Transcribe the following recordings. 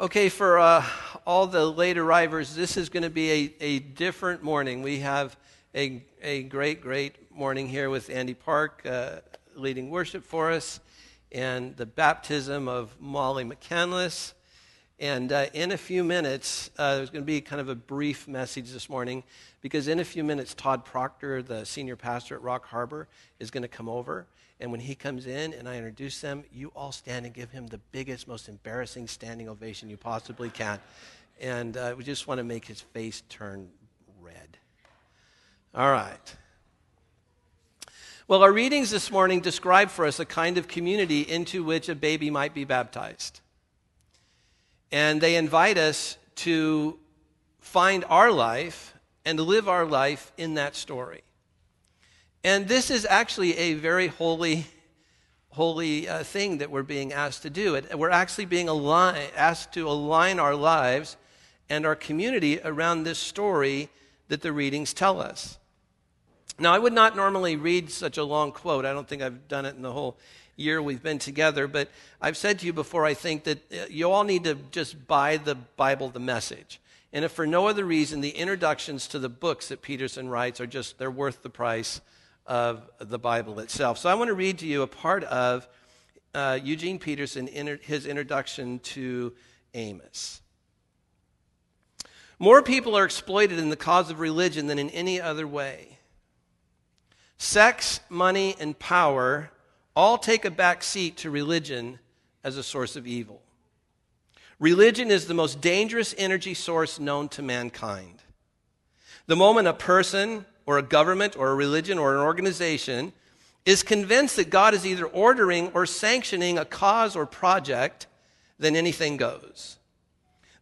Okay, for all the late arrivers, this is going to be a different morning. We have a great morning here with Andy Park leading worship for us, and the baptism of Molly McCandless. And in a few minutes, there's going to be kind of a brief message this morning, because in a few minutes, Todd Proctor, the senior pastor at Rock Harbor, is going to come over. And when he comes in and I introduce them, you all stand and give him the biggest, most embarrassing standing ovation you possibly can. And we just want to make his face turn red. All right. Well, our readings this morning describe for us a kind of community into which a baby might be baptized. And they invite us to find our life and live our life in that story. And this is actually a very holy thing that we're being asked to do. We're actually being asked to align our lives and our community around this story that the readings tell us. Now, I would not normally read such a long quote. I don't think I've done it in the whole year we've been together, but I've said to you before, I think that you all need to just buy the Bible, the Message. And if for no other reason, the introductions to the books that Peterson writes are just, they're worth the price of the Bible itself. So I want to read to you a part of Eugene Peterson, his introduction to Amos. More people are exploited in the cause of religion than in any other way. Sex, money, and power all take a back seat to religion as a source of evil. Religion is the most dangerous energy source known to mankind. The moment a person or a government or a religion or an organization is convinced that God is either ordering or sanctioning a cause or project, then anything goes.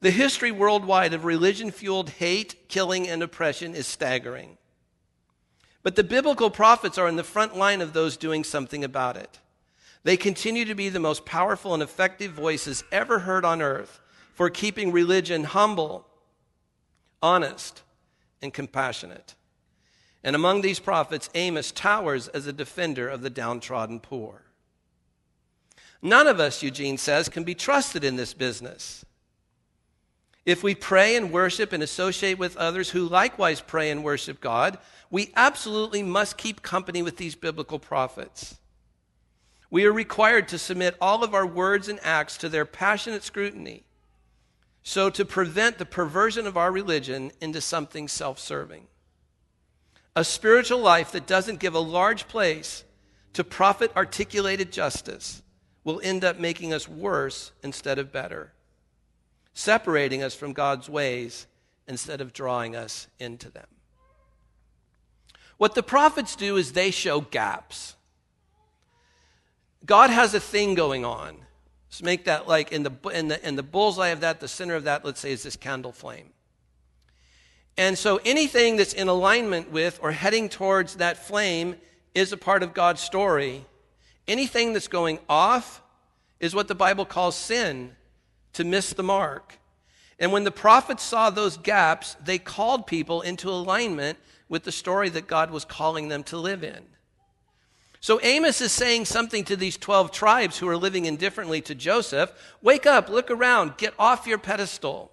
The history worldwide of religion-fueled hate, killing, and oppression is staggering. But the biblical prophets are in the front line of those doing something about it. They continue to be the most powerful and effective voices ever heard on earth for keeping religion humble, honest, and compassionate. And among these prophets, Amos towers as a defender of the downtrodden poor. None of us, Eugene says, can be trusted in this business. If we pray and worship and associate with others who likewise pray and worship God, we absolutely must keep company with these biblical prophets. We are required to submit all of our words and acts to their passionate scrutiny, so to prevent the perversion of our religion into something self-serving. A spiritual life that doesn't give a large place to prophet-articulated justice will end up making us worse instead of better, separating us from God's ways instead of drawing us into them. What the prophets do is they show gaps. God has a thing going on. Let's make that like in the bullseye of that, the center of that, let's say, is this candle flame. And so anything that's in alignment with or heading towards that flame is a part of God's story. Anything that's going off is what the Bible calls sin, to miss the mark. And when the prophets saw those gaps, they called people into alignment with the story that God was calling them to live in. So Amos is saying something to these 12 tribes who are living indifferently to Joseph. Wake up, look around, get off your pedestal.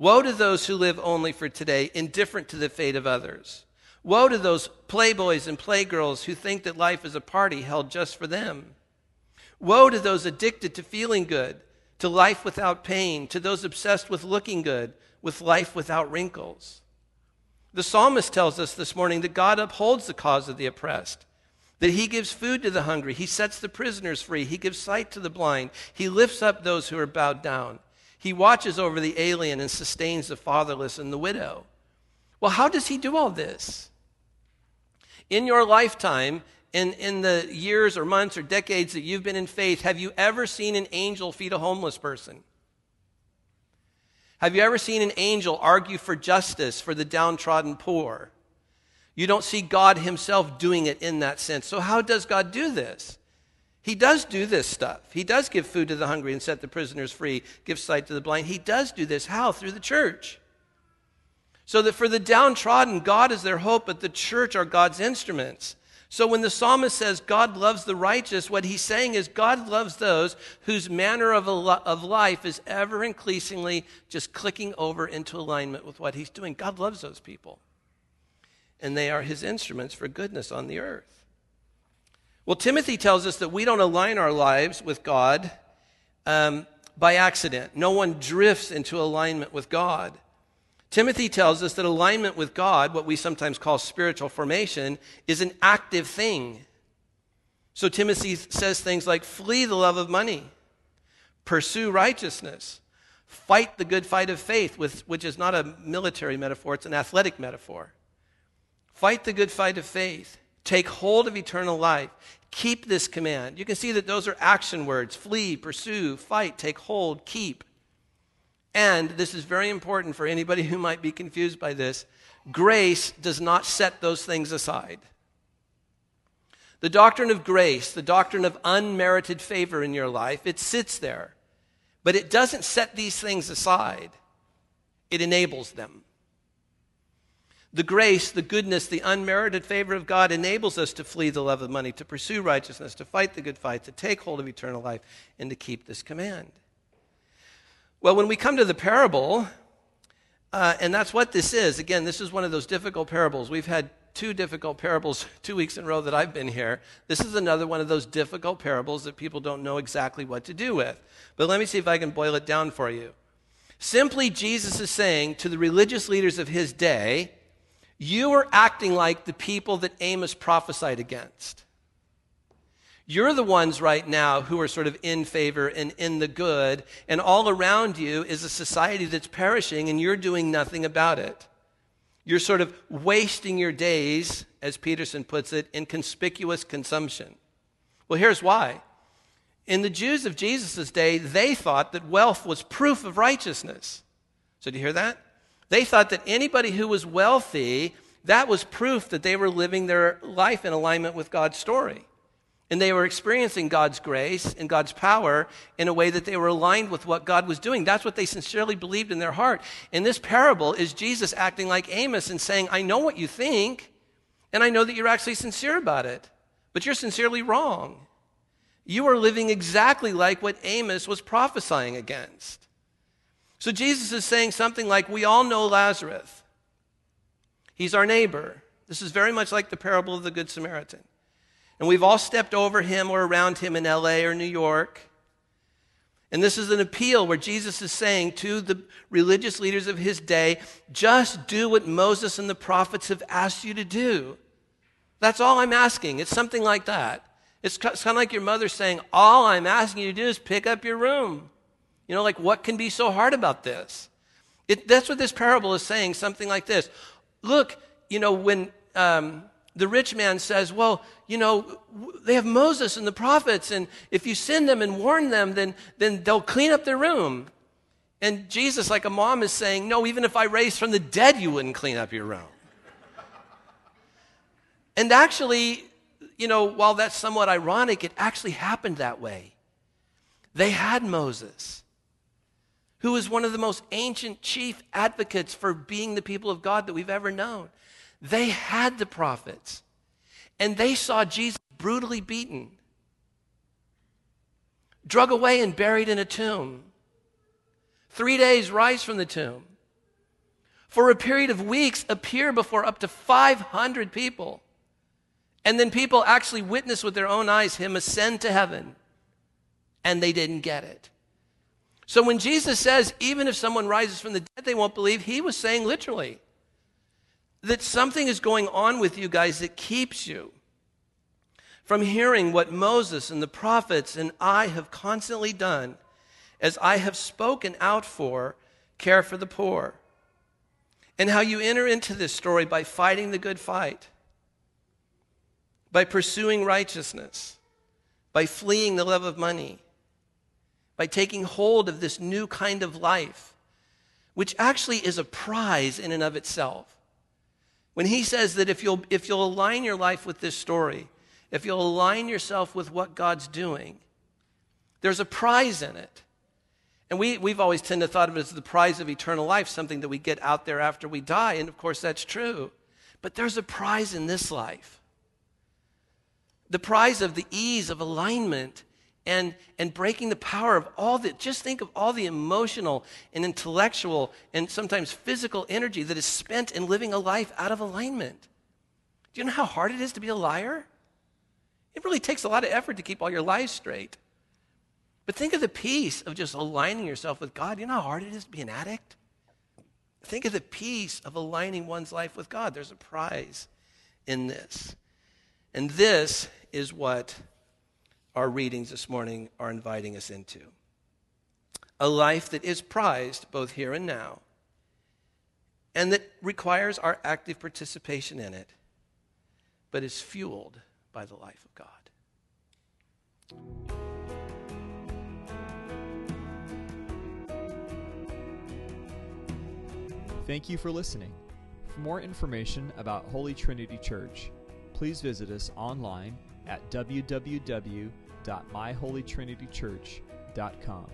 Woe to those who live only for today, indifferent to the fate of others. Woe to those playboys and playgirls who think that life is a party held just for them. Woe to those addicted to feeling good, to life without pain, to those obsessed with looking good, with life without wrinkles. The psalmist tells us this morning that God upholds the cause of the oppressed, that he gives food to the hungry, he sets the prisoners free, he gives sight to the blind, he lifts up those who are bowed down, he watches over the alien and sustains the fatherless and the widow. Well, how does he do all this? In your lifetime, in the years or months or decades that you've been in faith, have you ever seen an angel feed a homeless person? Have you ever seen an angel argue for justice for the downtrodden poor? You don't see God himself doing it in that sense. So how does God do this? He does do this stuff. He does give food to the hungry and set the prisoners free, give sight to the blind. He does do this. How? Through the church. So that for the downtrodden, God is their hope, but the church are God's instruments. So when the psalmist says God loves the righteous, what he's saying is God loves those whose manner of life is ever increasingly just clicking over into alignment with what he's doing. God loves those people. And they are his instruments for goodness on the earth. Well, Timothy tells us that we don't align our lives with God by accident. No one drifts into alignment with God. Timothy tells us that alignment with God, what we sometimes call spiritual formation, is an active thing. So Timothy says things like, flee the love of money, pursue righteousness, fight the good fight of faith, which is not a military metaphor, it's an athletic metaphor. Fight the good fight of faith, take hold of eternal life, keep this command. You can see that those are action words, flee, pursue, fight, take hold, keep. And this is very important for anybody who might be confused by this. Grace does not set those things aside. The doctrine of grace, the doctrine of unmerited favor in your life, it sits there. But it doesn't set these things aside. It enables them. The grace, the goodness, the unmerited favor of God enables us to flee the love of money, to pursue righteousness, to fight the good fight, to take hold of eternal life, and to keep this command. Well, when we come to the parable, and that's what this is. Again, this is one of those difficult parables. We've had two difficult parables 2 weeks in a row that I've been here. This is another one of those difficult parables that people don't know exactly what to do with. But let me see if I can boil it down for you. Simply, Jesus is saying to the religious leaders of his day, you are acting like the people that Amos prophesied against. You're the ones right now who are sort of in favor and in the good, and all around you is a society that's perishing, and you're doing nothing about it. You're sort of wasting your days, as Peterson puts it, in conspicuous consumption. Well, here's why. In the Jews of Jesus' day, they thought that wealth was proof of righteousness. So do you hear that? They thought that anybody who was wealthy, that was proof that they were living their life in alignment with God's story. And they were experiencing God's grace and God's power in a way that they were aligned with what God was doing. That's what they sincerely believed in their heart. And this parable is Jesus acting like Amos and saying, I know what you think, and I know that you're actually sincere about it, but you're sincerely wrong. You are living exactly like what Amos was prophesying against. So Jesus is saying something like, we all know Lazarus. He's our neighbor. This is very much like the parable of the Good Samaritan. And we've all stepped over him or around him in LA or New York. And this is an appeal where Jesus is saying to the religious leaders of his day, just do what Moses and the prophets have asked you to do. That's all I'm asking. It's something like that. It's kind of like your mother saying, all I'm asking you to do is pick up your room. You know, like, what can be so hard about this? That's what this parable is saying, something like this. Look, you know, when the rich man says, well, you know, they have Moses and the prophets, and if you send them and warn them, then they'll clean up their room. And Jesus, like a mom, is saying, no, even if I raised from the dead, you wouldn't clean up your room. And actually, you know, while that's somewhat ironic, it actually happened that way. They had Moses, who is one of the most ancient chief advocates for being the people of God that we've ever known. They had the prophets, and they saw Jesus brutally beaten, drug away and buried in a tomb, 3 days rise from the tomb, for a period of weeks appear before up to 500 people, and then people actually witness with their own eyes him ascend to heaven, and they didn't get it. So when Jesus says, even if someone rises from the dead, they won't believe, he was saying literally, that something is going on with you guys that keeps you from hearing what Moses and the prophets and I have constantly done as I have spoken out for care for the poor. And how you enter into this story by fighting the good fight, by pursuing righteousness, by fleeing the love of money, by taking hold of this new kind of life, which actually is a prize in and of itself. When he says that if you'll align your life with this story, if you'll align yourself with what God's doing, there's a prize in it. And we've always tend to thought of it as the prize of eternal life, something that we get out there after we die, and of course that's true. But there's a prize in this life. the prize of the ease of alignment and breaking the power of all that. Just think of all the emotional and intellectual and sometimes physical energy that is spent in living a life out of alignment. Do you know how hard it is to be a liar? It really takes a lot of effort to keep all your lies straight. But think of the peace of just aligning yourself with God. You know how hard it is to be an addict? Think of the peace of aligning one's life with God. There's a prize in this. And this is what our readings this morning are inviting us into. A life that is prized both here and now, and that requires our active participation in it, but is fueled by the life of God. Thank you for listening. For more information about Holy Trinity Church, please visit us online at www.myholytrinitychurch.com.